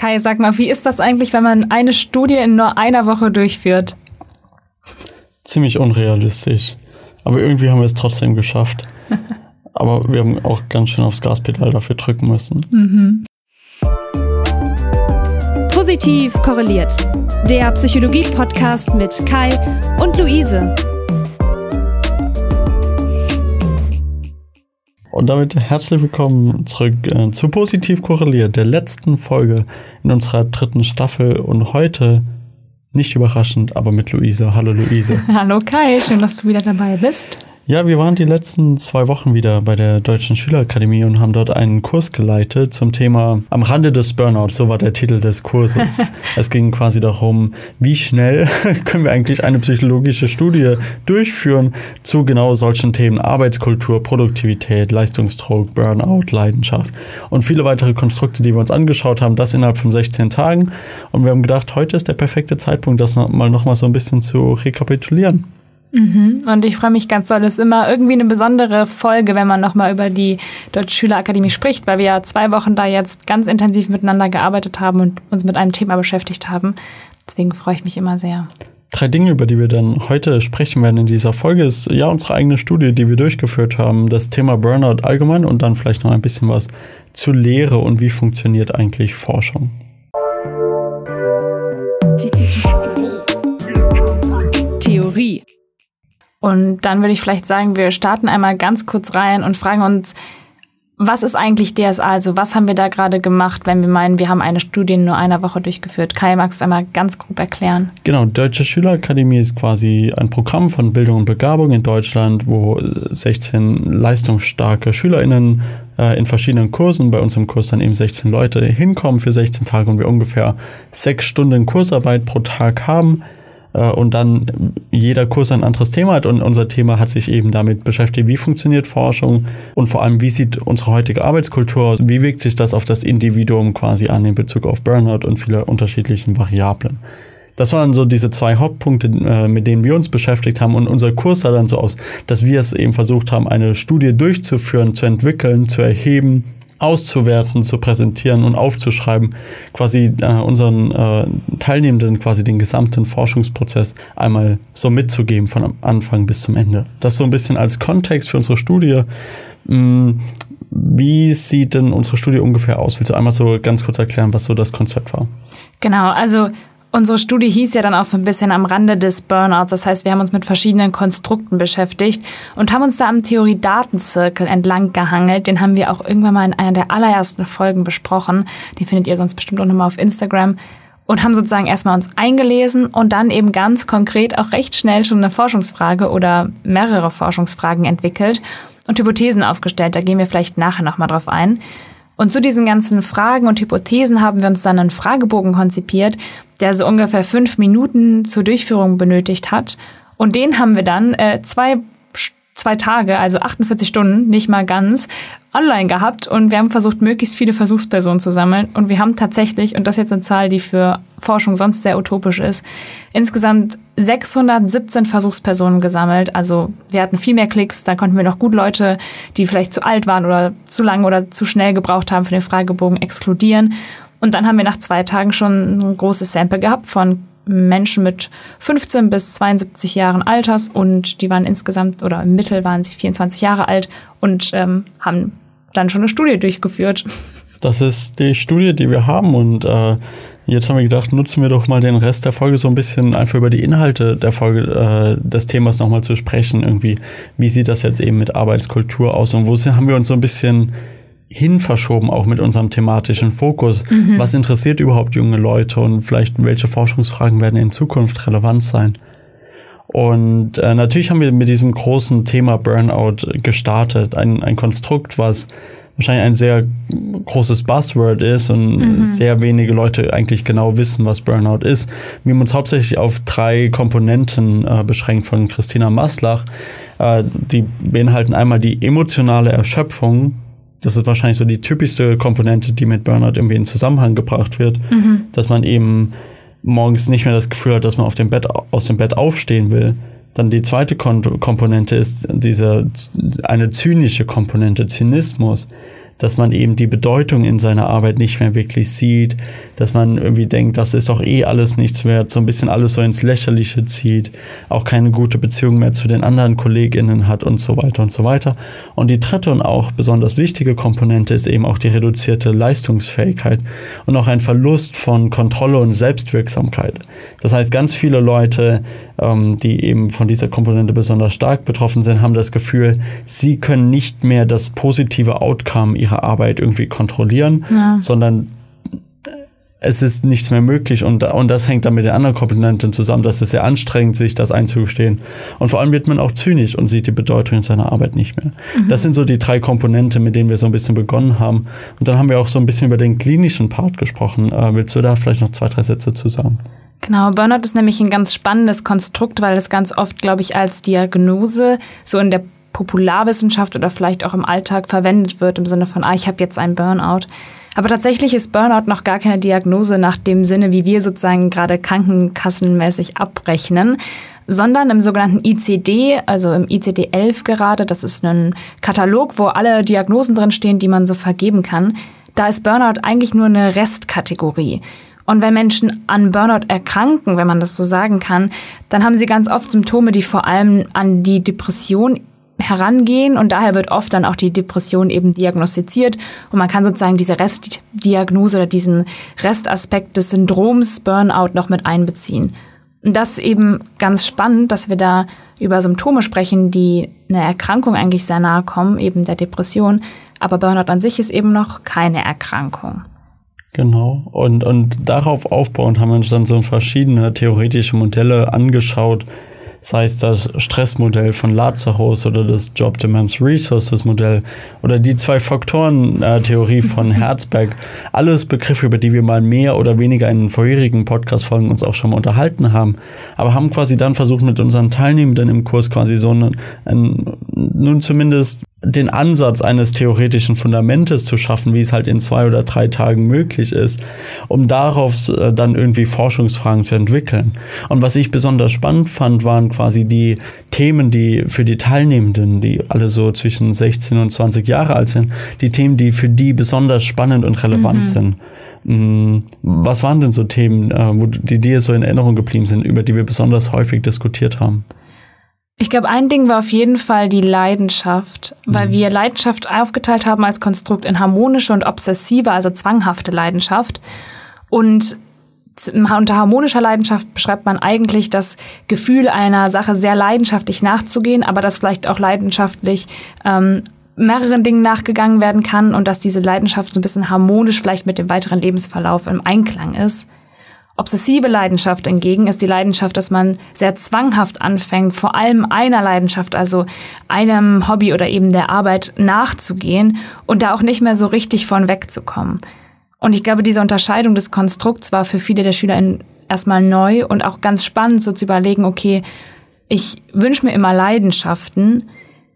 Kai, sag mal, wie ist das eigentlich, wenn man eine Studie in nur einer Woche durchführt? Ziemlich unrealistisch. Aber irgendwie haben wir es trotzdem geschafft. Aber wir haben auch ganz schön aufs Gaspedal dafür drücken müssen. Mhm. Positiv korreliert. Der Psychologie-Podcast mit Kai und Luise. Und damit herzlich willkommen zurück zu Positiv korreliert, der letzten Folge in unserer dritten Staffel und heute, nicht überraschend, aber mit Luise. Hallo Luise. Hallo Kai, schön, dass du wieder dabei bist. Ja, wir waren die letzten 2 Wochen wieder bei der Deutschen Schülerakademie und haben dort einen Kurs geleitet zum Thema Am Rande des Burnouts, so war der Titel des Kurses. Es ging quasi darum, wie schnell können wir eigentlich eine psychologische Studie durchführen zu genau solchen Themen Arbeitskultur, Produktivität, Leistungsdruck, Burnout, Leidenschaft und viele weitere Konstrukte, die wir uns angeschaut haben, das innerhalb von 16 Tagen. Und wir haben gedacht, heute ist der perfekte Zeitpunkt, das noch mal so ein bisschen zu rekapitulieren. Mhm. Und ich freue mich ganz doll. Das ist immer irgendwie eine besondere Folge, wenn man nochmal über die Deutsche Schülerakademie spricht, weil wir ja 2 Wochen da jetzt ganz intensiv miteinander gearbeitet haben und uns mit einem Thema beschäftigt haben. Deswegen freue ich mich immer sehr. 3 Dinge, über die wir dann heute sprechen werden in dieser Folge, ist ja unsere eigene Studie, die wir durchgeführt haben, das Thema Burnout allgemein und dann vielleicht noch ein bisschen was zur Lehre und wie funktioniert eigentlich Forschung. Theorie. Und dann würde ich vielleicht sagen, wir starten einmal ganz kurz rein und fragen uns, was ist eigentlich DSA? Also was haben wir da gerade gemacht, wenn wir meinen, wir haben eine Studie in nur einer Woche durchgeführt? Kai, magst du einmal ganz grob erklären? Genau, Deutsche Schülerakademie ist quasi ein Programm von Bildung und Begabung in Deutschland, wo 16 leistungsstarke SchülerInnen in verschiedenen Kursen, bei uns im Kurs dann eben 16 Leute hinkommen für 16 Tage und wir ungefähr 6 Stunden Kursarbeit pro Tag haben. Und dann jeder Kurs ein anderes Thema hat und unser Thema hat sich eben damit beschäftigt, wie funktioniert Forschung und vor allem, wie sieht unsere heutige Arbeitskultur aus, wie wirkt sich das auf das Individuum quasi an in Bezug auf Burnout und viele unterschiedlichen Variablen. Das waren so diese 2 Hauptpunkte, mit denen wir uns beschäftigt haben und unser Kurs sah dann so aus, dass wir es eben versucht haben, eine Studie durchzuführen, zu entwickeln, zu erheben, auszuwerten, zu präsentieren und aufzuschreiben, quasi unseren Teilnehmenden quasi den gesamten Forschungsprozess einmal so mitzugeben von Anfang bis zum Ende. Das so ein bisschen als Kontext für unsere Studie. Wie sieht denn unsere Studie ungefähr aus? Willst du einmal so ganz kurz erklären, was so das Konzept war? Genau, also unsere Studie hieß ja dann auch so ein bisschen am Rande des Burnouts. Das heißt, wir haben uns mit verschiedenen Konstrukten beschäftigt und haben uns da am Theorie-Daten-Zirkel entlang gehangelt. Den haben wir auch irgendwann mal in einer der allerersten Folgen besprochen. Die findet ihr sonst bestimmt auch nochmal auf Instagram. Und haben sozusagen erstmal uns eingelesen und dann eben ganz konkret auch recht schnell schon eine Forschungsfrage oder mehrere Forschungsfragen entwickelt und Hypothesen aufgestellt. Da gehen wir vielleicht nachher nochmal drauf ein. Und zu diesen ganzen Fragen und Hypothesen haben wir uns dann einen Fragebogen konzipiert, der so ungefähr 5 Minuten zur Durchführung benötigt hat. Und den haben wir dann 2 Tage, also 48 Stunden, nicht mal ganz, online gehabt. Und wir haben versucht, möglichst viele Versuchspersonen zu sammeln. Und wir haben tatsächlich, und das ist jetzt eine Zahl, die für Forschung sonst sehr utopisch ist, insgesamt 617 Versuchspersonen gesammelt. Also wir hatten viel mehr Klicks, da konnten wir noch gut Leute, die vielleicht zu alt waren oder zu lang oder zu schnell gebraucht haben für den Fragebogen, exkludieren. Und dann haben wir nach 2 Tagen schon ein großes Sample gehabt von Menschen mit 15 bis 72 Jahren Alters und die waren insgesamt oder im Mittel waren sie 24 Jahre alt und haben dann schon eine Studie durchgeführt. Das ist die Studie, die wir haben und jetzt haben wir gedacht, nutzen wir doch mal den Rest der Folge so ein bisschen einfach über die Inhalte der Folge des Themas nochmal zu sprechen irgendwie. Wie sieht das jetzt eben mit Arbeitskultur aus und wo haben wir uns so ein bisschen hin verschoben, auch mit unserem thematischen Fokus. Mhm. Was interessiert überhaupt junge Leute und vielleicht welche Forschungsfragen werden in Zukunft relevant sein? Und natürlich haben wir mit diesem großen Thema Burnout gestartet. Ein Konstrukt, was wahrscheinlich ein sehr großes Buzzword ist und sehr wenige Leute eigentlich genau wissen, was Burnout ist. Wir haben uns hauptsächlich auf 3 Komponenten beschränkt von Christina Maslach. Die beinhalten einmal die emotionale Erschöpfung. Das ist wahrscheinlich so die typischste Komponente, die mit Burnout irgendwie in Zusammenhang gebracht wird, dass man eben morgens nicht mehr das Gefühl hat, dass man aus dem Bett aufstehen will. Dann die zweite Komponente ist eine zynische Komponente, Zynismus. dass man eben die Bedeutung in seiner Arbeit nicht mehr wirklich sieht, dass man irgendwie denkt, das ist doch eh alles nichts wert, so ein bisschen alles so ins Lächerliche zieht, auch keine gute Beziehung mehr zu den anderen KollegInnen hat und so weiter und so weiter. Und die dritte und auch besonders wichtige Komponente ist eben auch die reduzierte Leistungsfähigkeit und auch ein Verlust von Kontrolle und Selbstwirksamkeit. Das heißt, ganz viele Leute, die eben von dieser Komponente besonders stark betroffen sind, haben das Gefühl, sie können nicht mehr das positive Outcome ihrer Arbeit irgendwie kontrollieren, sondern es ist nichts mehr möglich und das hängt dann mit den anderen Komponenten zusammen. Das ist sehr anstrengend, sich das einzugestehen. Und vor allem wird man auch zynisch und sieht die Bedeutung in seiner Arbeit nicht mehr. Mhm. Das sind so die drei Komponenten, mit denen wir so ein bisschen begonnen haben. Und dann haben wir auch so ein bisschen über den klinischen Part gesprochen. Willst du da vielleicht noch 2, 3 Sätze zu sagen? Genau, Burnout ist nämlich ein ganz spannendes Konstrukt, weil es ganz oft, glaube ich, als Diagnose so in der Popularwissenschaft oder vielleicht auch im Alltag verwendet wird, im Sinne von, ich habe jetzt einen Burnout. Aber tatsächlich ist Burnout noch gar keine Diagnose nach dem Sinne, wie wir sozusagen gerade krankenkassenmäßig abrechnen, sondern im sogenannten ICD, also im ICD-11 gerade. Das ist ein Katalog, wo alle Diagnosen drinstehen, die man so vergeben kann. Da ist Burnout eigentlich nur eine Restkategorie. Und wenn Menschen an Burnout erkranken, wenn man das so sagen kann, dann haben sie ganz oft Symptome, die vor allem an die Depression herangehen, und daher wird oft dann auch die Depression eben diagnostiziert und man kann sozusagen diese Restdiagnose oder diesen Restaspekt des Syndroms Burnout noch mit einbeziehen. Und das ist eben ganz spannend, dass wir da über Symptome sprechen, die einer Erkrankung eigentlich sehr nahe kommen, eben der Depression, aber Burnout an sich ist eben noch keine Erkrankung. Genau. Und darauf aufbauend haben wir uns dann so verschiedene theoretische Modelle angeschaut, sei es das Stressmodell von Lazarus oder das Job-Demands-Resources-Modell oder die 2-Faktoren-Theorie von Herzberg. Alles Begriffe, über die wir mal mehr oder weniger in den vorherigen Podcast-Folgen uns auch schon mal unterhalten haben, aber haben quasi dann versucht, mit unseren Teilnehmenden im Kurs quasi so nun zumindest den Ansatz eines theoretischen Fundamentes zu schaffen, wie es halt in 2 oder 3 Tagen möglich ist, um darauf dann irgendwie Forschungsfragen zu entwickeln. Und was ich besonders spannend fand, waren quasi die Themen, die für die Teilnehmenden, die alle so zwischen 16 und 20 Jahre alt sind, die Themen, die für die besonders spannend und relevant sind. Was waren denn so Themen, die dir so in Erinnerung geblieben sind, über die wir besonders häufig diskutiert haben? Ich glaube, ein Ding war auf jeden Fall die Leidenschaft, weil wir Leidenschaft aufgeteilt haben als Konstrukt in harmonische und obsessive, also zwanghafte Leidenschaft. Und unter harmonischer Leidenschaft beschreibt man eigentlich das Gefühl, einer Sache sehr leidenschaftlich nachzugehen, aber dass vielleicht auch leidenschaftlich mehreren Dingen nachgegangen werden kann und dass diese Leidenschaft so ein bisschen harmonisch vielleicht mit dem weiteren Lebensverlauf im Einklang ist. Obsessive Leidenschaft hingegen ist die Leidenschaft, dass man sehr zwanghaft anfängt, vor allem einer Leidenschaft, also einem Hobby oder eben der Arbeit nachzugehen und da auch nicht mehr so richtig von wegzukommen. Und ich glaube, diese Unterscheidung des Konstrukts war für viele der SchülerInnen erstmal neu und auch ganz spannend, so zu überlegen, okay, ich wünsche mir immer Leidenschaften,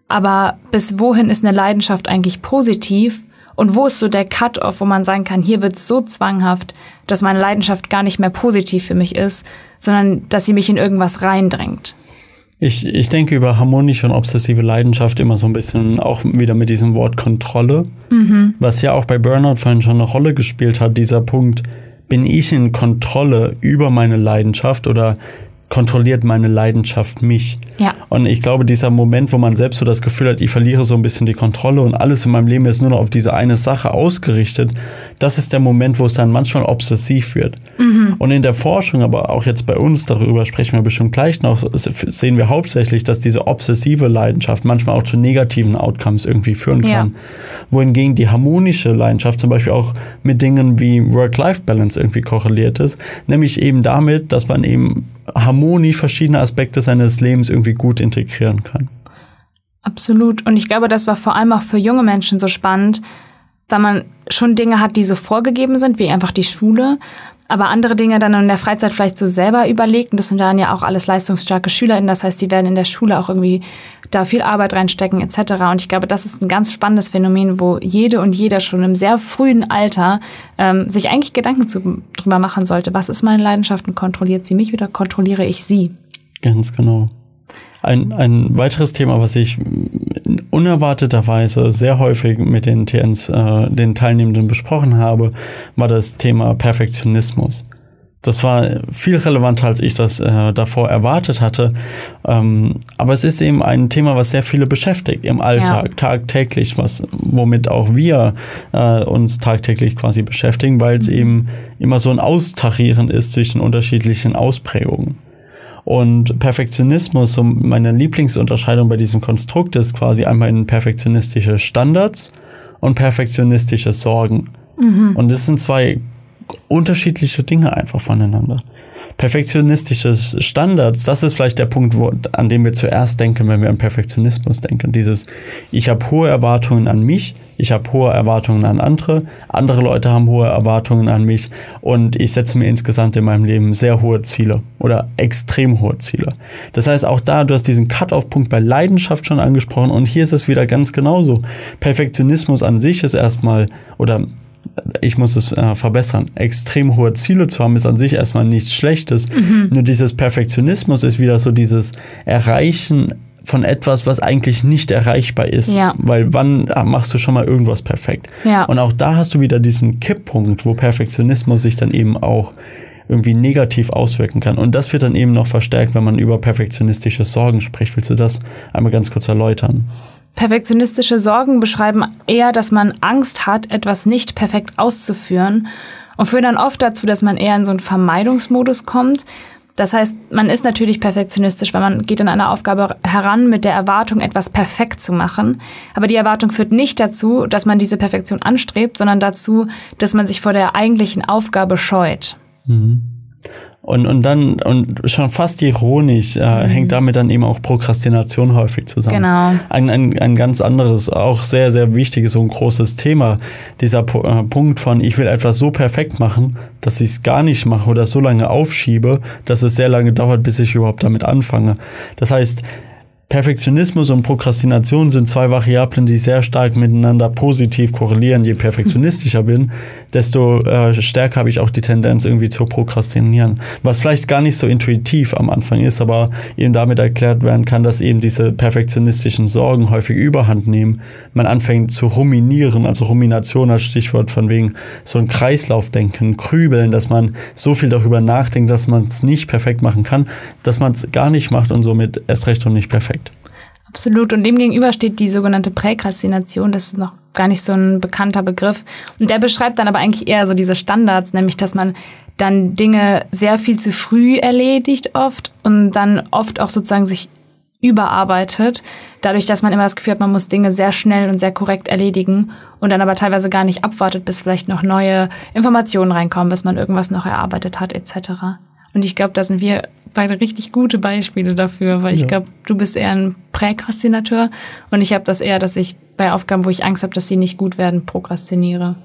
aber bis wohin ist eine Leidenschaft eigentlich positiv? Und wo ist so der Cut-off, wo man sagen kann, hier wird es so zwanghaft, dass meine Leidenschaft gar nicht mehr positiv für mich ist, sondern dass sie mich in irgendwas reindrängt? Ich denke über harmonische und obsessive Leidenschaft immer so ein bisschen auch wieder mit diesem Wort Kontrolle, was ja auch bei Burnout vorhin schon eine Rolle gespielt hat, dieser Punkt, bin ich in Kontrolle über meine Leidenschaft oder kontrolliert meine Leidenschaft mich? Ja. Und ich glaube, dieser Moment, wo man selbst so das Gefühl hat, ich verliere so ein bisschen die Kontrolle und alles in meinem Leben ist nur noch auf diese eine Sache ausgerichtet, das ist der Moment, wo es dann manchmal obsessiv wird. Und in der Forschung, aber auch jetzt bei uns, darüber sprechen wir bestimmt gleich noch, sehen wir hauptsächlich, dass diese obsessive Leidenschaft manchmal auch zu negativen Outcomes irgendwie führen kann. Wohingegen die harmonische Leidenschaft zum Beispiel auch mit Dingen wie Work-Life-Balance irgendwie korreliert ist, nämlich eben damit, dass man eben Harmonie verschiedene Aspekte seines Lebens irgendwie gut integrieren kann. Absolut. Und ich glaube, das war vor allem auch für junge Menschen so spannend, weil man schon Dinge hat, die so vorgegeben sind, wie einfach die Schule, aber andere Dinge dann in der Freizeit vielleicht so selber überlegt. Und das sind dann ja auch alles leistungsstarke SchülerInnen. Das heißt, die werden in der Schule auch irgendwie da viel Arbeit reinstecken etc. Und ich glaube, das ist ein ganz spannendes Phänomen, wo jede und jeder schon im sehr frühen Alter sich eigentlich Gedanken drüber machen sollte. Was ist meine Leidenschaft und kontrolliert sie mich oder kontrolliere ich sie? Ganz genau. Ein weiteres Thema, was ich unerwarteterweise sehr häufig mit den TNs, den Teilnehmenden besprochen habe, war das Thema Perfektionismus. Das war viel relevanter, als ich das davor erwartet hatte. Aber es ist eben ein Thema, was sehr viele beschäftigt im Alltag, ja, tagtäglich, womit auch wir uns tagtäglich quasi beschäftigen, weil es eben immer so ein Austarieren ist zwischen unterschiedlichen Ausprägungen. Und Perfektionismus, so meine Lieblingsunterscheidung bei diesem Konstrukt, ist quasi einmal in perfektionistische Standards und perfektionistische Sorgen. Mhm. Und das sind zwei unterschiedliche Dinge einfach voneinander. Perfektionistische Standards, das ist vielleicht der Punkt, an dem wir zuerst denken, wenn wir an Perfektionismus denken. Dieses, ich habe hohe Erwartungen an mich, ich habe hohe Erwartungen an andere, andere Leute haben hohe Erwartungen an mich und ich setze mir insgesamt in meinem Leben sehr hohe Ziele oder extrem hohe Ziele. Das heißt, auch da, du hast diesen Cut-off-Punkt bei Leidenschaft schon angesprochen und hier ist es wieder ganz genauso. Perfektionismus an sich ist erstmal, oder ich muss es verbessern. Extrem hohe Ziele zu haben, ist an sich erstmal nichts Schlechtes. Mhm. Nur dieses Perfektionismus ist wieder so dieses Erreichen von etwas, was eigentlich nicht erreichbar ist. Ja. Weil wann machst du schon mal irgendwas perfekt? Ja. Und auch da hast du wieder diesen Kipppunkt, wo Perfektionismus sich dann eben auch irgendwie negativ auswirken kann. Und das wird dann eben noch verstärkt, wenn man über perfektionistische Sorgen spricht. Willst du das einmal ganz kurz erläutern? Perfektionistische Sorgen beschreiben eher, dass man Angst hat, etwas nicht perfekt auszuführen und führen dann oft dazu, dass man eher in so einen Vermeidungsmodus kommt. Das heißt, man ist natürlich perfektionistisch, weil man geht an eine Aufgabe heran mit der Erwartung, etwas perfekt zu machen. Aber die Erwartung führt nicht dazu, dass man diese Perfektion anstrebt, sondern dazu, dass man sich vor der eigentlichen Aufgabe scheut. Mhm. Und schon fast ironisch hängt damit dann eben auch Prokrastination häufig zusammen. Genau. Ein ganz anderes, auch sehr, sehr wichtiges und großes Thema. Dieser Punkt von, ich will etwas so perfekt machen, dass ich es gar nicht mache oder so lange aufschiebe, dass es sehr lange dauert, bis ich überhaupt damit anfange. Das heißt, Perfektionismus und Prokrastination sind zwei Variablen, die sehr stark miteinander positiv korrelieren. Je perfektionistischer bin, desto stärker habe ich auch die Tendenz irgendwie zu prokrastinieren. Was vielleicht gar nicht so intuitiv am Anfang ist, aber eben damit erklärt werden kann, dass eben diese perfektionistischen Sorgen häufig überhand nehmen. Man anfängt zu ruminieren, also Rumination als Stichwort von wegen so ein Kreislaufdenken, Krübeln, dass man so viel darüber nachdenkt, dass man es nicht perfekt machen kann, dass man es gar nicht macht und somit erst recht und nicht perfekt. Absolut. Und dem gegenüber steht die sogenannte Präregistrierung. Das ist noch gar nicht so ein bekannter Begriff. Und der beschreibt dann aber eigentlich eher so diese Standards, nämlich dass man dann Dinge sehr viel zu früh erledigt oft und dann oft auch sozusagen sich überarbeitet, dadurch, dass man immer das Gefühl hat, man muss Dinge sehr schnell und sehr korrekt erledigen und dann aber teilweise gar nicht abwartet, bis vielleicht noch neue Informationen reinkommen, bis man irgendwas noch erarbeitet hat etc. Und ich glaube, da sind wir beide richtig gute Beispiele dafür, weil ich glaube, du bist eher ein Präkrastinateur und ich habe das eher, dass ich bei Aufgaben, wo ich Angst habe, dass sie nicht gut werden, prokrastiniere.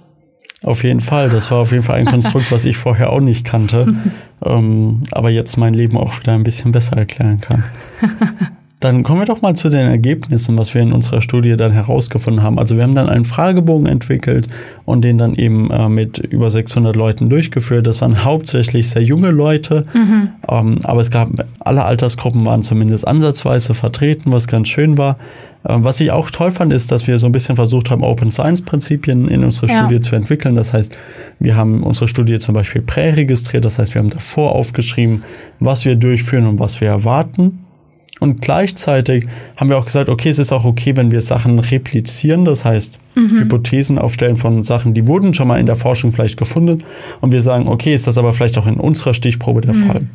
Auf jeden Fall. Das war auf jeden Fall ein Konstrukt, was ich vorher auch nicht kannte, aber jetzt mein Leben auch wieder ein bisschen besser erklären kann. Dann kommen wir doch mal zu den Ergebnissen, was wir in unserer Studie dann herausgefunden haben. Also wir haben dann einen Fragebogen entwickelt und den dann eben mit über 600 Leuten durchgeführt. Das waren hauptsächlich sehr junge Leute, aber es gab, alle Altersgruppen waren zumindest ansatzweise vertreten, was ganz schön war. Was ich auch toll fand, ist, dass wir so ein bisschen versucht haben, Open Science Prinzipien in unsere Studie zu entwickeln. Das heißt, wir haben unsere Studie zum Beispiel präregistriert. Das heißt, wir haben davor aufgeschrieben, was wir durchführen und was wir erwarten. Und gleichzeitig haben wir auch gesagt, okay, es ist auch okay, wenn wir Sachen replizieren, das heißt Hypothesen aufstellen von Sachen, die wurden schon mal in der Forschung vielleicht gefunden und wir sagen, okay, ist das aber vielleicht auch in unserer Stichprobe der Fall.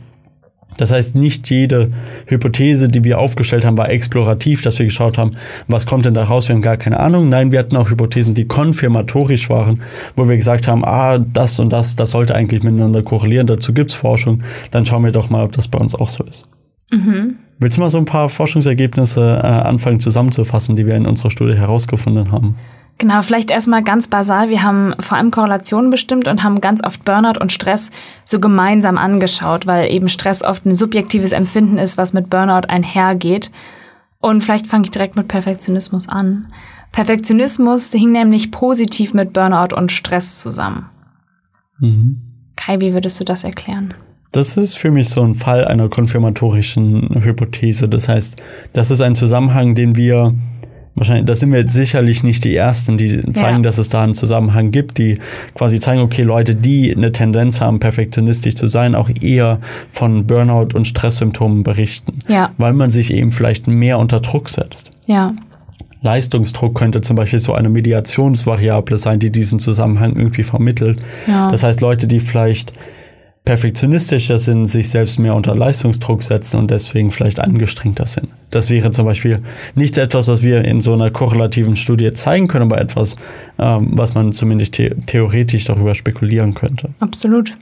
Das heißt, nicht jede Hypothese, die wir aufgestellt haben, war explorativ, dass wir geschaut haben, was kommt denn da raus, wir haben gar keine Ahnung. Nein, wir hatten auch Hypothesen, die konfirmatorisch waren, wo wir gesagt haben, das und das, das sollte eigentlich miteinander korrelieren, dazu gibt's Forschung, dann schauen wir doch mal, ob das bei uns auch so ist. Mhm. Willst du mal so ein paar Forschungsergebnisse anfangen zusammenzufassen, die wir in unserer Studie herausgefunden haben? Genau, vielleicht erstmal ganz basal. Wir haben vor allem Korrelationen bestimmt und haben ganz oft Burnout und Stress so gemeinsam angeschaut, weil eben Stress oft ein subjektives Empfinden ist, was mit Burnout einhergeht. Und vielleicht fange ich direkt mit Perfektionismus an. Perfektionismus hing nämlich positiv mit Burnout und Stress zusammen. Mhm. Kai, wie würdest du das erklären? Das ist für mich so ein Fall einer konfirmatorischen Hypothese. Das heißt, das ist ein Zusammenhang, den wir Wahrscheinlich, das sind wir jetzt sicherlich nicht die Ersten, die zeigen, dass es da einen Zusammenhang gibt, die quasi zeigen, okay, Leute, die eine Tendenz haben, perfektionistisch zu sein, auch eher von Burnout und Stresssymptomen berichten, weil man sich eben vielleicht mehr unter Druck setzt. Ja. Leistungsdruck könnte zum Beispiel so eine Mediationsvariable sein, die diesen Zusammenhang irgendwie vermittelt. Ja. Das heißt, Leute, die vielleicht perfektionistischer sind, sich selbst mehr unter Leistungsdruck setzen und deswegen vielleicht angestrengter sind. Das wäre zum Beispiel nicht etwas, was wir in so einer korrelativen Studie zeigen können, aber etwas, was man zumindest theoretisch darüber spekulieren könnte. Absolut.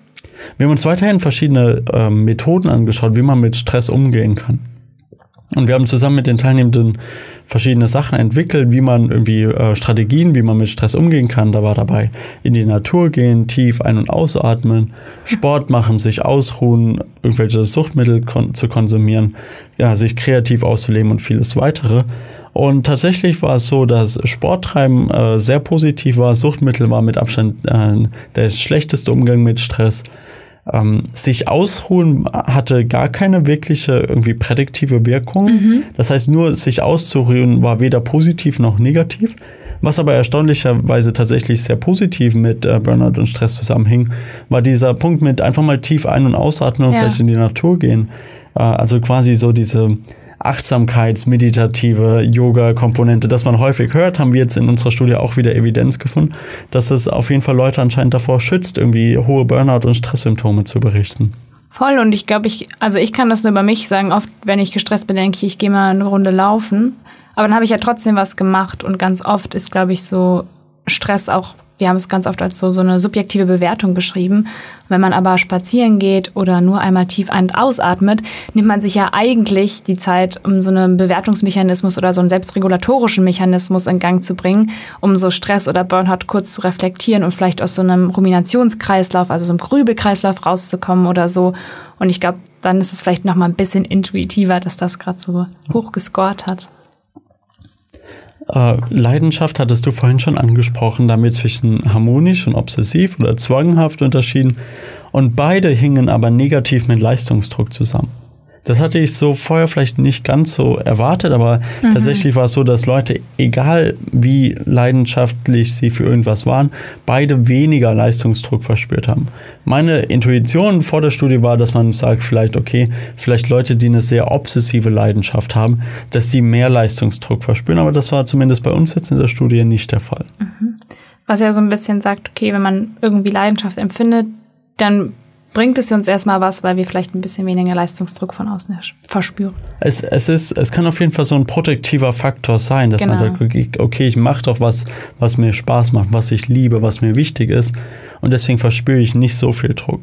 Wir haben uns weiterhin verschiedene Methoden angeschaut, wie man mit Stress umgehen kann. Und wir haben zusammen mit den Teilnehmenden verschiedene Sachen entwickelt, wie man irgendwie Strategien, wie man mit Stress umgehen kann. Da war dabei in die Natur gehen, tief ein- und ausatmen, Sport machen, sich ausruhen, irgendwelche Suchtmittel zu konsumieren, ja, sich kreativ auszuleben und vieles weitere. Und tatsächlich war es so, dass Sporttreiben sehr positiv war, Suchtmittel war mit Abstand der schlechteste Umgang mit Stress. Sich ausruhen hatte gar keine wirkliche irgendwie prädiktive Wirkung. Mhm. Das heißt, nur sich auszuruhen war weder positiv noch negativ. Was aber erstaunlicherweise tatsächlich sehr positiv mit Burnout und Stress zusammenhing, war dieser Punkt mit einfach mal tief ein- und ausatmen und vielleicht in die Natur gehen. Also quasi so diese achtsamkeitsmeditative Yoga-Komponente, das man häufig hört, haben wir jetzt in unserer Studie auch wieder Evidenz gefunden, dass es auf jeden Fall Leute anscheinend davor schützt, irgendwie hohe Burnout- und Stresssymptome zu berichten. Voll, und ich glaube, ich kann das nur über mich sagen, oft, wenn ich gestresst bin, denke ich, ich gehe mal eine Runde laufen, aber dann habe ich ja trotzdem was gemacht und ganz oft ist, glaube ich, so Stress auch, wir haben es ganz oft als so eine subjektive Bewertung beschrieben. Wenn man aber spazieren geht oder nur einmal tief ein- und ausatmet, nimmt man sich ja eigentlich die Zeit, um so einen Bewertungsmechanismus oder so einen selbstregulatorischen Mechanismus in Gang zu bringen, um so Stress oder Burnout kurz zu reflektieren und vielleicht aus so einem Ruminationskreislauf, also so einem Grübelkreislauf rauszukommen oder so. Und ich glaube, dann ist es vielleicht nochmal ein bisschen intuitiver, dass das gerade so hoch gescored hat. Leidenschaft hattest du vorhin schon angesprochen, damit zwischen harmonisch und obsessiv oder zwanghaft unterschieden. Und beide hingen aber negativ mit Leistungsdruck zusammen. Das hatte ich so vorher vielleicht nicht ganz so erwartet, aber tatsächlich war es so, dass Leute, egal wie leidenschaftlich sie für irgendwas waren, beide weniger Leistungsdruck verspürt haben. Meine Intuition vor der Studie war, dass man sagt, vielleicht Leute, die eine sehr obsessive Leidenschaft haben, dass die mehr Leistungsdruck verspüren, aber das war zumindest bei uns jetzt in der Studie nicht der Fall. Mhm. Was ja so ein bisschen sagt, okay, wenn man irgendwie Leidenschaft empfindet, dann bringt es uns erstmal was, weil wir vielleicht ein bisschen weniger Leistungsdruck von außen verspüren. Es kann auf jeden Fall so ein protektiver Faktor sein, dass man sagt, okay, ich mache doch was, was mir Spaß macht, was ich liebe, was mir wichtig ist. Und deswegen verspüre ich nicht so viel Druck.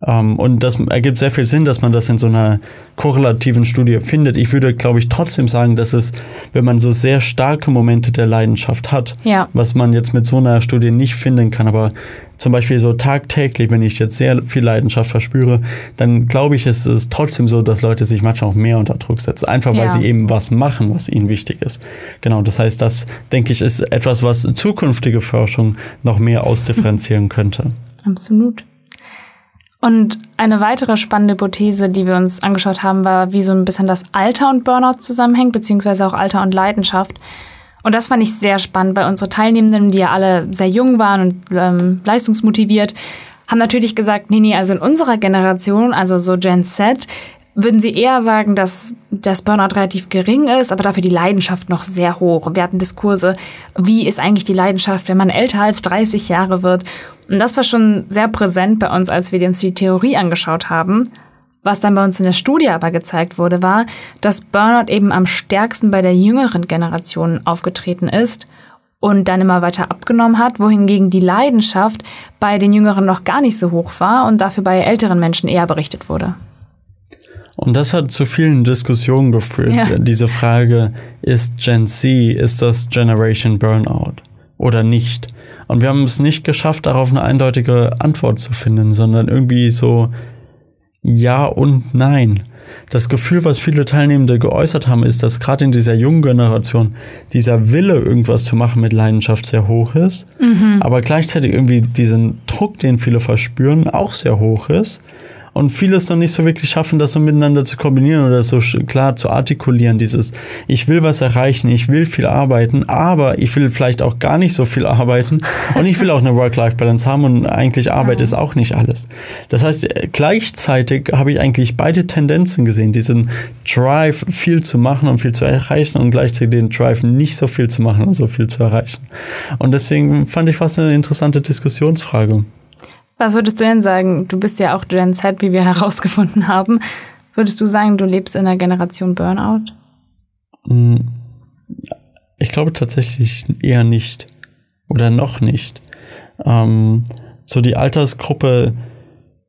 Und das ergibt sehr viel Sinn, dass man das in so einer korrelativen Studie findet. Ich würde, glaube ich, trotzdem sagen, dass es, wenn man so sehr starke Momente der Leidenschaft hat, was man jetzt mit so einer Studie nicht finden kann, aber zum Beispiel so tagtäglich, wenn ich jetzt sehr viel Leidenschaft verspüre, dann glaube ich, ist es trotzdem so, dass Leute sich manchmal auch mehr unter Druck setzen. Einfach, weil sie eben was machen, was ihnen wichtig ist. Genau, das heißt, das, denke ich, ist etwas, was zukünftige Forschung noch mehr ausdifferenzieren könnte. Absolut. Und eine weitere spannende Hypothese, die wir uns angeschaut haben, war, wie so ein bisschen das Alter und Burnout zusammenhängt, beziehungsweise auch Alter und Leidenschaft. Und das fand ich sehr spannend, weil unsere Teilnehmenden, die ja alle sehr jung waren und leistungsmotiviert, haben natürlich gesagt, nee, also in unserer Generation, also so Gen Z, würden sie eher sagen, dass das Burnout relativ gering ist, aber dafür die Leidenschaft noch sehr hoch. Wir hatten Diskurse, wie ist eigentlich die Leidenschaft, wenn man älter als 30 Jahre wird? Und das war schon sehr präsent bei uns, als wir uns die Theorie angeschaut haben. Was dann bei uns in der Studie aber gezeigt wurde, war, dass Burnout eben am stärksten bei der jüngeren Generation aufgetreten ist und dann immer weiter abgenommen hat, wohingegen die Leidenschaft bei den Jüngeren noch gar nicht so hoch war und dafür bei älteren Menschen eher berichtet wurde. Und das hat zu vielen Diskussionen geführt. Ja. Diese Frage, ist Gen Z, ist das Generation Burnout oder nicht? Und wir haben es nicht geschafft, darauf eine eindeutige Antwort zu finden, sondern irgendwie so ja und nein. Das Gefühl, was viele Teilnehmende geäußert haben, ist, dass gerade in dieser jungen Generation dieser Wille, irgendwas zu machen mit Leidenschaft sehr hoch ist, aber gleichzeitig irgendwie diesen Druck, den viele verspüren, auch sehr hoch ist. und viele es noch nicht so wirklich schaffen, das so miteinander zu kombinieren oder so klar zu artikulieren, dieses ich will was erreichen, ich will viel arbeiten, aber ich will vielleicht auch gar nicht so viel arbeiten und ich will auch eine Work-Life-Balance haben und eigentlich Arbeit ist auch nicht alles. Das heißt, gleichzeitig habe ich eigentlich beide Tendenzen gesehen, diesen Drive, viel zu machen und viel zu erreichen und gleichzeitig den Drive, nicht so viel zu machen und so viel zu erreichen. Und deswegen fand ich fast eine interessante Diskussionsfrage. Was würdest du denn sagen? Du bist ja auch Gen Z, wie wir herausgefunden haben. Würdest du sagen, du lebst in der Generation Burnout? Ich glaube tatsächlich eher nicht. Oder noch nicht. So die Altersgruppe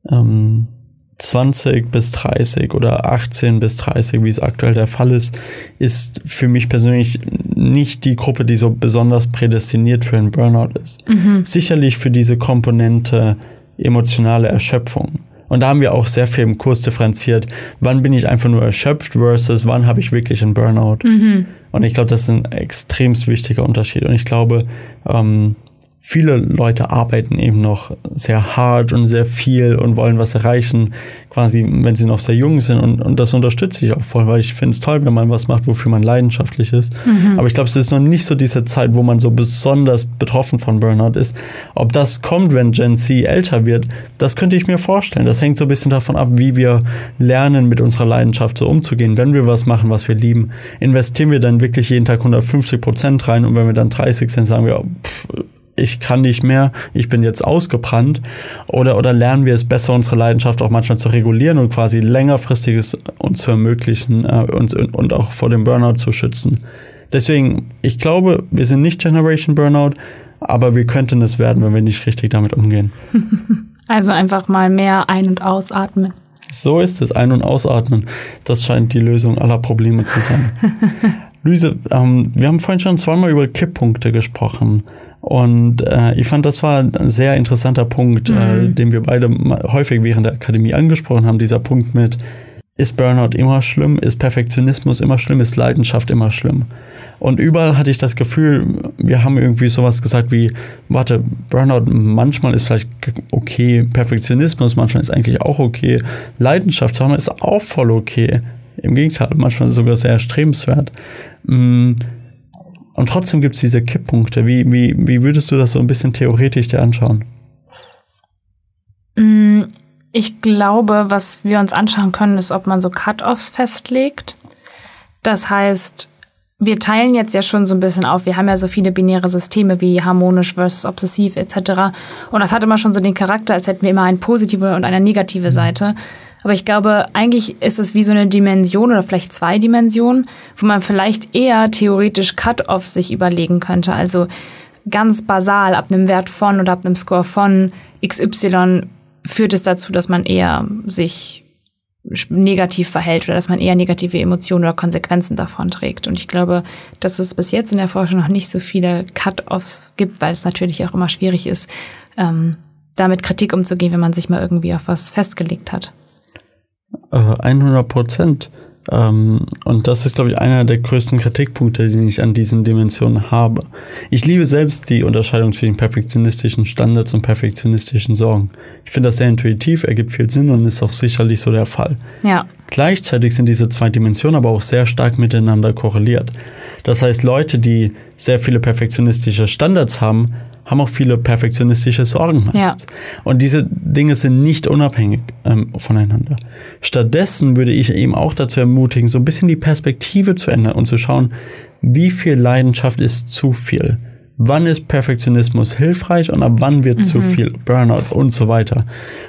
20 bis 30 oder 18 bis 30, wie es aktuell der Fall ist, ist für mich persönlich nicht die Gruppe, die so besonders prädestiniert für einen Burnout ist. Mhm. Sicherlich für diese Komponente emotionale Erschöpfung. Und da haben wir auch sehr viel im Kurs differenziert, wann bin ich einfach nur erschöpft versus wann habe ich wirklich einen Burnout. Mhm. Und ich glaube, das ist ein extremst wichtiger Unterschied. Und ich glaube, viele Leute arbeiten eben noch sehr hart und sehr viel und wollen was erreichen, quasi, wenn sie noch sehr jung sind. Und das unterstütze ich auch voll, weil ich finde es toll, wenn man was macht, wofür man leidenschaftlich ist. Mhm. Aber ich glaube, es ist noch nicht so diese Zeit, wo man so besonders betroffen von Burnout ist. Ob das kommt, wenn Gen Z älter wird, das könnte ich mir vorstellen. Das hängt so ein bisschen davon ab, wie wir lernen, mit unserer Leidenschaft so umzugehen. Wenn wir was machen, was wir lieben, investieren wir dann wirklich jeden Tag 150% rein. Und wenn wir dann 30 sind, sagen wir, pff, ich kann nicht mehr, ich bin jetzt ausgebrannt. Oder lernen wir es besser, unsere Leidenschaft auch manchmal zu regulieren und quasi längerfristiges uns zu ermöglichen und auch vor dem Burnout zu schützen. Deswegen, ich glaube, wir sind nicht Generation Burnout, aber wir könnten es werden, wenn wir nicht richtig damit umgehen. Also einfach mal mehr ein- und ausatmen. So ist es, ein- und ausatmen. Das scheint die Lösung aller Probleme zu sein. Luise, wir haben vorhin schon zweimal über Kipppunkte gesprochen. Und ich fand, das war ein sehr interessanter Punkt, den wir beide häufig während der Akademie angesprochen haben. Dieser Punkt mit, ist Burnout immer schlimm? Ist Perfektionismus immer schlimm? Ist Leidenschaft immer schlimm? Und überall hatte ich das Gefühl, wir haben irgendwie sowas gesagt wie, warte, Burnout manchmal ist vielleicht okay, Perfektionismus manchmal ist eigentlich auch okay, Leidenschaft zu haben ist auch voll okay. Im Gegenteil, manchmal ist es sogar sehr erstrebenswert. Und trotzdem gibt es diese Kipppunkte. Wie würdest du das so ein bisschen theoretisch dir anschauen? Ich glaube, was wir uns anschauen können, ist, ob man so Cut-Offs festlegt. Das heißt, wir teilen jetzt ja schon so ein bisschen auf. Wir haben ja so viele binäre Systeme wie harmonisch versus obsessiv etc. Und das hat immer schon so den Charakter, als hätten wir immer eine positive und eine negative Seite. Aber ich glaube, eigentlich ist es wie so eine Dimension oder vielleicht zwei Dimensionen, wo man vielleicht eher theoretisch Cut-Offs sich überlegen könnte. Also ganz basal ab einem Wert von oder ab einem Score von XY führt es dazu, dass man eher sich negativ verhält oder dass man eher negative Emotionen oder Konsequenzen davon trägt. Und ich glaube, dass es bis jetzt in der Forschung noch nicht so viele Cut-Offs gibt, weil es natürlich auch immer schwierig ist, damit Kritik umzugehen, wenn man sich mal irgendwie auf was festgelegt hat. 100%. Und das ist, glaube ich, einer der größten Kritikpunkte, den ich an diesen Dimensionen habe. Ich liebe selbst die Unterscheidung zwischen perfektionistischen Standards und perfektionistischen Sorgen. Ich finde das sehr intuitiv, ergibt viel Sinn und ist auch sicherlich so der Fall. Ja. Gleichzeitig sind diese zwei Dimensionen aber auch sehr stark miteinander korreliert. Das heißt, Leute, die sehr viele perfektionistische Standards haben, haben auch viele perfektionistische Sorgen meistens. Ja. Und diese Dinge sind nicht unabhängig voneinander. Stattdessen würde ich eben auch dazu ermutigen, so ein bisschen die Perspektive zu ändern und zu schauen, wie viel Leidenschaft ist zu viel? Wann ist Perfektionismus hilfreich und ab wann wird zu viel Burnout und so weiter?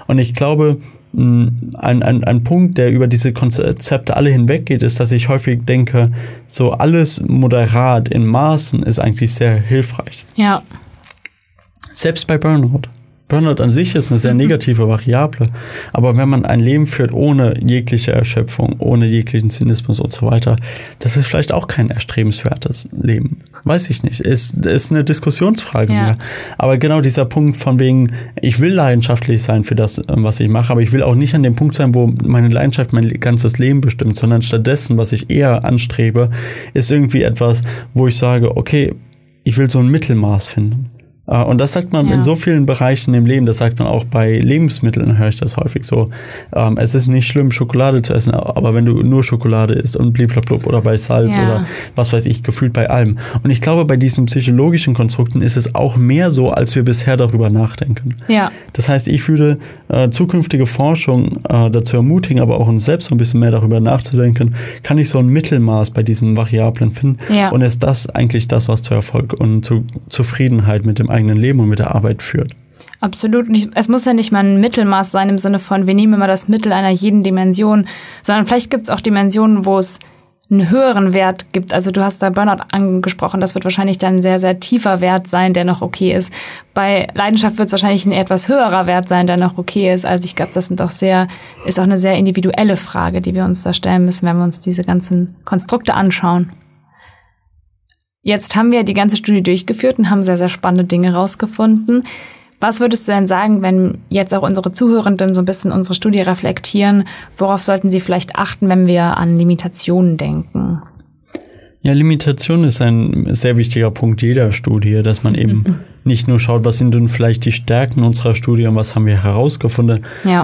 Und ich glaube, ein Punkt, der über diese Konzepte alle hinweggeht, ist, dass ich häufig denke, so alles moderat in Maßen ist eigentlich sehr hilfreich. Ja. Selbst bei Burnout. Burnout an sich ist eine sehr negative Variable. Aber wenn man ein Leben führt ohne jegliche Erschöpfung, ohne jeglichen Zynismus und so weiter, das ist vielleicht auch kein erstrebenswertes Leben. Weiß ich nicht. Ist eine Diskussionsfrage mehr. Aber genau dieser Punkt von wegen, ich will leidenschaftlich sein für das, was ich mache, aber ich will auch nicht an dem Punkt sein, wo meine Leidenschaft mein ganzes Leben bestimmt, sondern stattdessen, was ich eher anstrebe, ist irgendwie etwas, wo ich sage, okay, ich will so ein Mittelmaß finden. Und das sagt man in so vielen Bereichen im Leben, das sagt man auch bei Lebensmitteln, höre ich das häufig so. Es ist nicht schlimm, Schokolade zu essen, aber wenn du nur Schokolade isst und bliblablub oder bei Salz oder was weiß ich, gefühlt bei allem. Und ich glaube, bei diesen psychologischen Konstrukten ist es auch mehr so, als wir bisher darüber nachdenken. Ja. Das heißt, ich würde zukünftige Forschung dazu ermutigen, aber auch uns selbst so ein bisschen mehr darüber nachzudenken, kann ich so ein Mittelmaß bei diesen Variablen finden? Ja. Und ist das eigentlich das, was zu Erfolg und zu Zufriedenheit mit dem eigenen Leben und mit der Arbeit führt. Absolut. Und es muss ja nicht mal ein Mittelmaß sein im Sinne von, wir nehmen immer das Mittel einer jeden Dimension, sondern vielleicht gibt es auch Dimensionen, wo es einen höheren Wert gibt. Also du hast da Burnout angesprochen, das wird wahrscheinlich dann ein sehr, sehr tiefer Wert sein, der noch okay ist. Bei Leidenschaft wird es wahrscheinlich ein etwas höherer Wert sein, der noch okay ist. Also ich glaube, das sind auch ist auch eine sehr individuelle Frage, die wir uns da stellen müssen, wenn wir uns diese ganzen Konstrukte anschauen. Jetzt haben wir die ganze Studie durchgeführt und haben sehr, sehr spannende Dinge rausgefunden. Was würdest du denn sagen, wenn jetzt auch unsere Zuhörenden so ein bisschen unsere Studie reflektieren? Worauf sollten sie vielleicht achten, wenn wir an Limitationen denken? Ja, Limitation ist ein sehr wichtiger Punkt jeder Studie, dass man eben nicht nur schaut, was sind denn vielleicht die Stärken unserer Studie und was haben wir herausgefunden,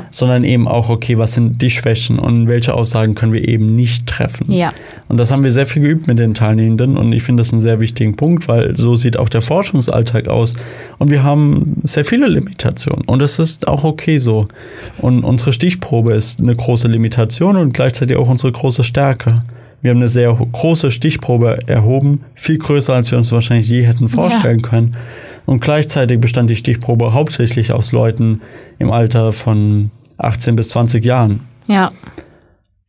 sondern eben auch, okay, was sind die Schwächen und welche Aussagen können wir eben nicht treffen. Ja. Und das haben wir sehr viel geübt mit den Teilnehmenden und ich finde das einen sehr wichtigen Punkt, weil so sieht auch der Forschungsalltag aus und wir haben sehr viele Limitationen und das ist auch okay so. Und unsere Stichprobe ist eine große Limitation und gleichzeitig auch unsere große Stärke. Wir haben eine sehr große Stichprobe erhoben, viel größer, als wir uns wahrscheinlich je hätten vorstellen können. Und gleichzeitig bestand die Stichprobe hauptsächlich aus Leuten im Alter von 18 bis 20 Jahren. Ja.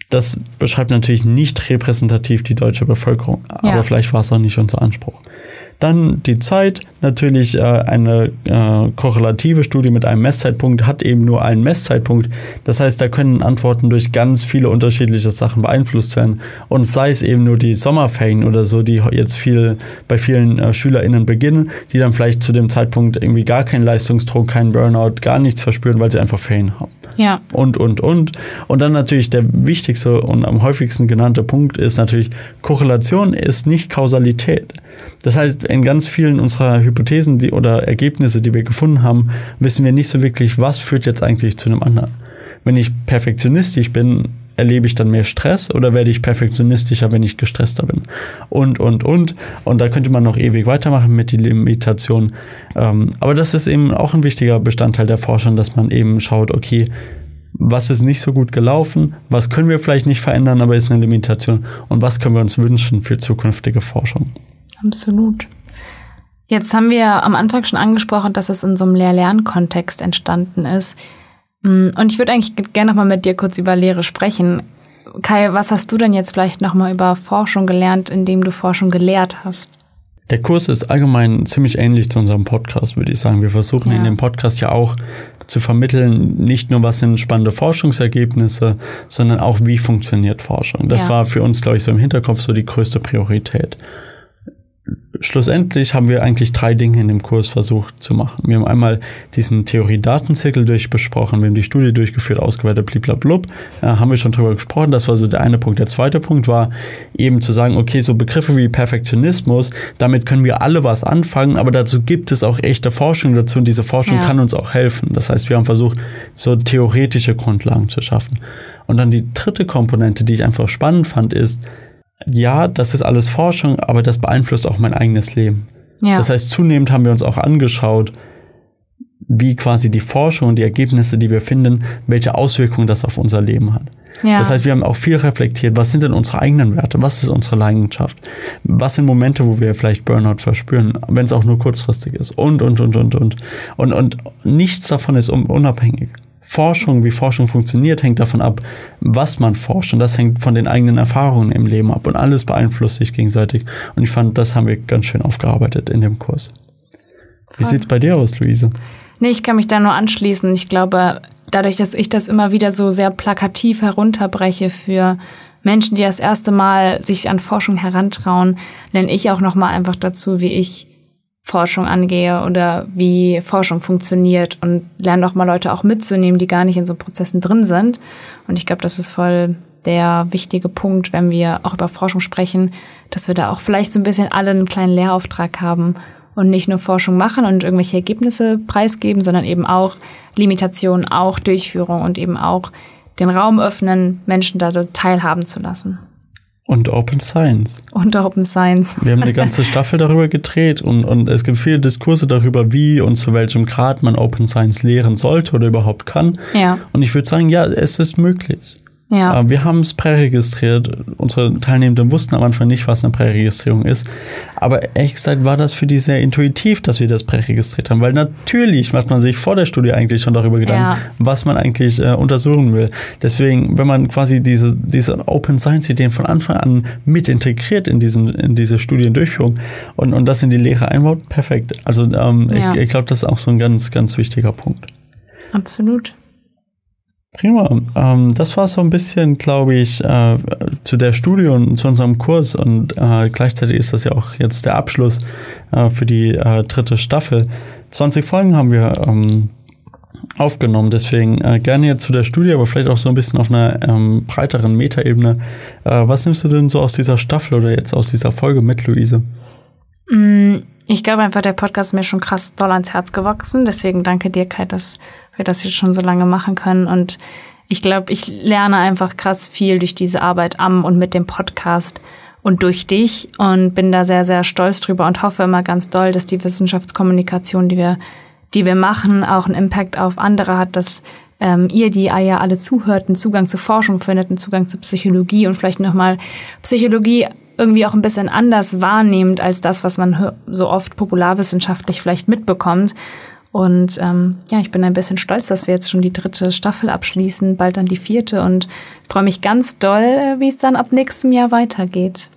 Das beschreibt natürlich nicht repräsentativ die deutsche Bevölkerung, aber vielleicht war es auch nicht unser Anspruch. Dann die Zeit, natürlich eine korrelative Studie mit einem Messzeitpunkt hat eben nur einen Messzeitpunkt. Das heißt, da können Antworten durch ganz viele unterschiedliche Sachen beeinflusst werden. Und sei es eben nur die Sommerferien oder so, die jetzt bei vielen SchülerInnen beginnen, die dann vielleicht zu dem Zeitpunkt irgendwie gar keinen Leistungsdruck, keinen Burnout, gar nichts verspüren, weil sie einfach Ferien haben. Ja. Und. Und dann natürlich der wichtigste und am häufigsten genannte Punkt ist natürlich, Korrelation ist nicht Kausalität. Das heißt, in ganz vielen unserer Hypothesen oder Ergebnisse, die wir gefunden haben, wissen wir nicht so wirklich, was führt jetzt eigentlich zu einem anderen. Wenn ich perfektionistisch bin, erlebe ich dann mehr Stress oder werde ich perfektionistischer, wenn ich gestresster bin? Und. Und da könnte man noch ewig weitermachen mit den Limitationen. Aber das ist eben auch ein wichtiger Bestandteil der Forschung, dass man eben schaut, okay, was ist nicht so gut gelaufen? Was können wir vielleicht nicht verändern, aber ist eine Limitation? Und was können wir uns wünschen für zukünftige Forschung? Absolut. Jetzt haben wir am Anfang schon angesprochen, dass es in so einem Lehr-Lern-Kontext entstanden ist. Und ich würde eigentlich gerne nochmal mit dir kurz über Lehre sprechen. Kai, was hast du denn jetzt vielleicht nochmal über Forschung gelernt, indem du Forschung gelehrt hast? Der Kurs ist allgemein ziemlich ähnlich zu unserem Podcast, würde ich sagen. Wir versuchen in dem Podcast ja auch zu vermitteln, nicht nur was sind spannende Forschungsergebnisse, sondern auch wie funktioniert Forschung. Das war für uns, glaube ich, so im Hinterkopf so die größte Priorität. Schlussendlich haben wir eigentlich drei Dinge in dem Kurs versucht zu machen. Wir haben einmal diesen Theorie-Daten-Zirkel besprochen, wir haben die Studie durchgeführt, ausgewertet, bliblablub, haben wir schon drüber gesprochen, das war so der eine Punkt. Der zweite Punkt war eben zu sagen, okay, so Begriffe wie Perfektionismus, damit können wir alle was anfangen, aber dazu gibt es auch echte Forschung dazu und diese Forschung kann uns auch helfen. Das heißt, wir haben versucht, so theoretische Grundlagen zu schaffen. Und dann die dritte Komponente, die ich einfach spannend fand, ist, ja, das ist alles Forschung, aber das beeinflusst auch mein eigenes Leben. Ja. Das heißt, zunehmend haben wir uns auch angeschaut, wie quasi die Forschung und die Ergebnisse, die wir finden, welche Auswirkungen das auf unser Leben hat. Ja. Das heißt, wir haben auch viel reflektiert, was sind denn unsere eigenen Werte, was ist unsere Leidenschaft, was sind Momente, wo wir vielleicht Burnout verspüren, wenn es auch nur kurzfristig ist und. Und nichts davon ist unabhängig. Forschung, wie Forschung funktioniert, hängt davon ab, was man forscht. Und das hängt von den eigenen Erfahrungen im Leben ab. Und alles beeinflusst sich gegenseitig. Und ich fand, das haben wir ganz schön aufgearbeitet in dem Kurs. Wie sieht's bei dir aus, Luise? Nee, ich kann mich da nur anschließen. Ich glaube, dadurch, dass ich das immer wieder so sehr plakativ herunterbreche für Menschen, die das erste Mal sich an Forschung herantrauen, nenne ich auch nochmal einfach dazu, wie ich Forschung angehe oder wie Forschung funktioniert und lerne doch mal Leute auch mitzunehmen, die gar nicht in so Prozessen drin sind. Und ich glaube, das ist voll der wichtige Punkt, wenn wir auch über Forschung sprechen, dass wir da auch vielleicht so ein bisschen alle einen kleinen Lehrauftrag haben und nicht nur Forschung machen und irgendwelche Ergebnisse preisgeben, sondern eben auch Limitationen, auch Durchführung und eben auch den Raum öffnen, Menschen da teilhaben zu lassen. Und Open Science. Und Open Science. Wir haben eine ganze Staffel darüber gedreht und es gibt viele Diskurse darüber, wie und zu welchem Grad man Open Science lehren sollte oder überhaupt kann. Ja. Und ich würde sagen, ja, es ist möglich. Ja. Wir haben es präregistriert. Unsere Teilnehmenden wussten am Anfang nicht, was eine Präregistrierung ist. Aber ehrlich gesagt war das für die sehr intuitiv, dass wir das präregistriert haben. Weil natürlich macht man sich vor der Studie eigentlich schon darüber Gedanken, ja, was man eigentlich untersuchen will. Deswegen, wenn man quasi diese Open Science-Ideen von Anfang an mit integriert in diese Studiendurchführung und das in die Lehre einbaut, perfekt. Also ja, ich glaube, das ist auch so ein ganz, ganz wichtiger Punkt. Absolut. Prima. Das war so ein bisschen, glaube ich, zu der Studie und zu unserem Kurs und gleichzeitig ist das ja auch jetzt der Abschluss für die dritte Staffel. 20 Folgen haben wir aufgenommen, deswegen gerne jetzt zu der Studie, aber vielleicht auch so ein bisschen auf einer breiteren Metaebene. Was nimmst du denn so aus dieser Staffel oder jetzt aus dieser Folge mit, Luise? Ich glaube einfach, der Podcast ist mir schon krass doll ans Herz gewachsen, deswegen danke dir, Kai, dass wir das jetzt schon so lange machen können und ich glaube, ich lerne einfach krass viel durch diese Arbeit am und mit dem Podcast und durch dich und bin da sehr, sehr stolz drüber und hoffe immer ganz doll, dass die Wissenschaftskommunikation, die wir machen, auch einen Impact auf andere hat, dass ihr, die ja alle zuhört, einen Zugang zu Forschung findet, einen Zugang zu Psychologie und vielleicht nochmal Psychologie irgendwie auch ein bisschen anders wahrnehmend als das, was man so oft popularwissenschaftlich vielleicht mitbekommt. Und ja, ich bin ein bisschen stolz, dass wir jetzt schon die dritte Staffel abschließen, bald dann die vierte und freue mich ganz doll, wie es dann ab nächstem Jahr weitergeht.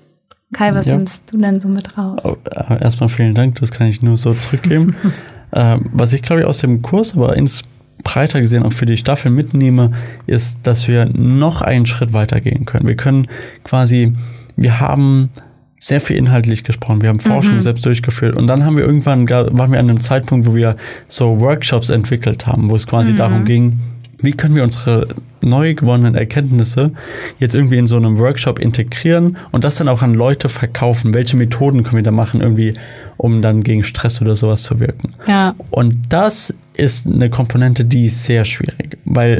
Kai, was nimmst du denn so mit raus? Oh, erstmal vielen Dank, das kann ich nur so zurückgeben. Was ich, glaube ich, aus dem Kurs aber ins breiter gesehen auch für die Staffel mitnehme, ist, dass wir noch einen Schritt weitergehen können. Wir können quasi... Wir haben sehr viel inhaltlich gesprochen, wir haben Forschung selbst durchgeführt und dann haben wir irgendwann, waren wir an einem Zeitpunkt, wo wir so Workshops entwickelt haben, wo es quasi darum ging, wie können wir unsere neu gewonnenen Erkenntnisse jetzt irgendwie in so einem Workshop integrieren und das dann auch an Leute verkaufen? Welche Methoden können wir da machen, irgendwie, um dann gegen Stress oder sowas zu wirken? Ja. Und das ist eine Komponente, die ist sehr schwierig, weil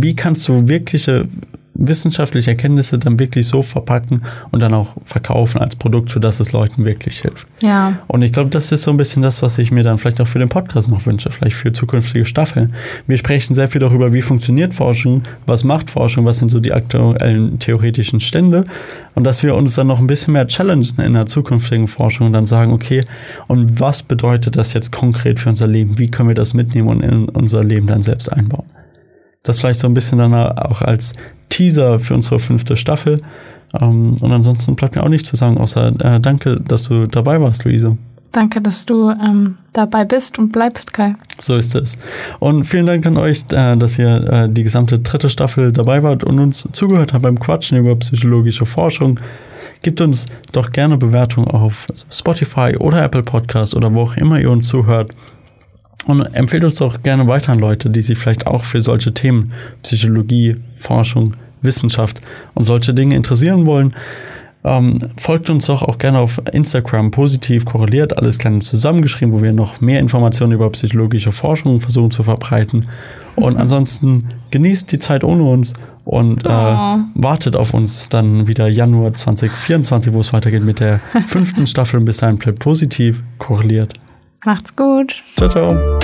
wie kannst du wirkliche wissenschaftliche Erkenntnisse dann wirklich so verpacken und dann auch verkaufen als Produkt, sodass es Leuten wirklich hilft. Ja. Und ich glaube, das ist so ein bisschen das, was ich mir dann vielleicht auch für den Podcast noch wünsche, vielleicht für zukünftige Staffeln. Wir sprechen sehr viel darüber, wie funktioniert Forschung, was macht Forschung, was sind so die aktuellen theoretischen Stände und dass wir uns dann noch ein bisschen mehr challengen in der zukünftigen Forschung und dann sagen, okay, und was bedeutet das jetzt konkret für unser Leben? Wie können wir das mitnehmen und in unser Leben dann selbst einbauen? Das vielleicht so ein bisschen dann auch als Teaser für unsere 5. Staffel. Und ansonsten bleibt mir auch nichts zu sagen, außer danke, dass du dabei warst, Luise. Danke, dass du dabei bist und bleibst, Kai. So ist es. Und vielen Dank an euch, dass ihr die gesamte 3. Staffel dabei wart und uns zugehört habt beim Quatschen über psychologische Forschung. Gebt uns doch gerne Bewertungen auf Spotify oder Apple Podcast oder wo auch immer ihr uns zuhört. Und empfehlt uns doch gerne weiter an Leute, die sich vielleicht auch für solche Themen, Psychologie, Forschung, Wissenschaft und solche Dinge interessieren wollen. Folgt uns doch auch gerne auf Instagram, positiv korreliert, alles klein zusammengeschrieben, wo wir noch mehr Informationen über psychologische Forschung versuchen zu verbreiten. Und ansonsten genießt die Zeit ohne uns und wartet auf uns dann wieder Januar 2024, wo es weitergeht mit der 5. Staffel. Bis dahin bleibt positiv korreliert. Macht's gut. Ciao, ciao.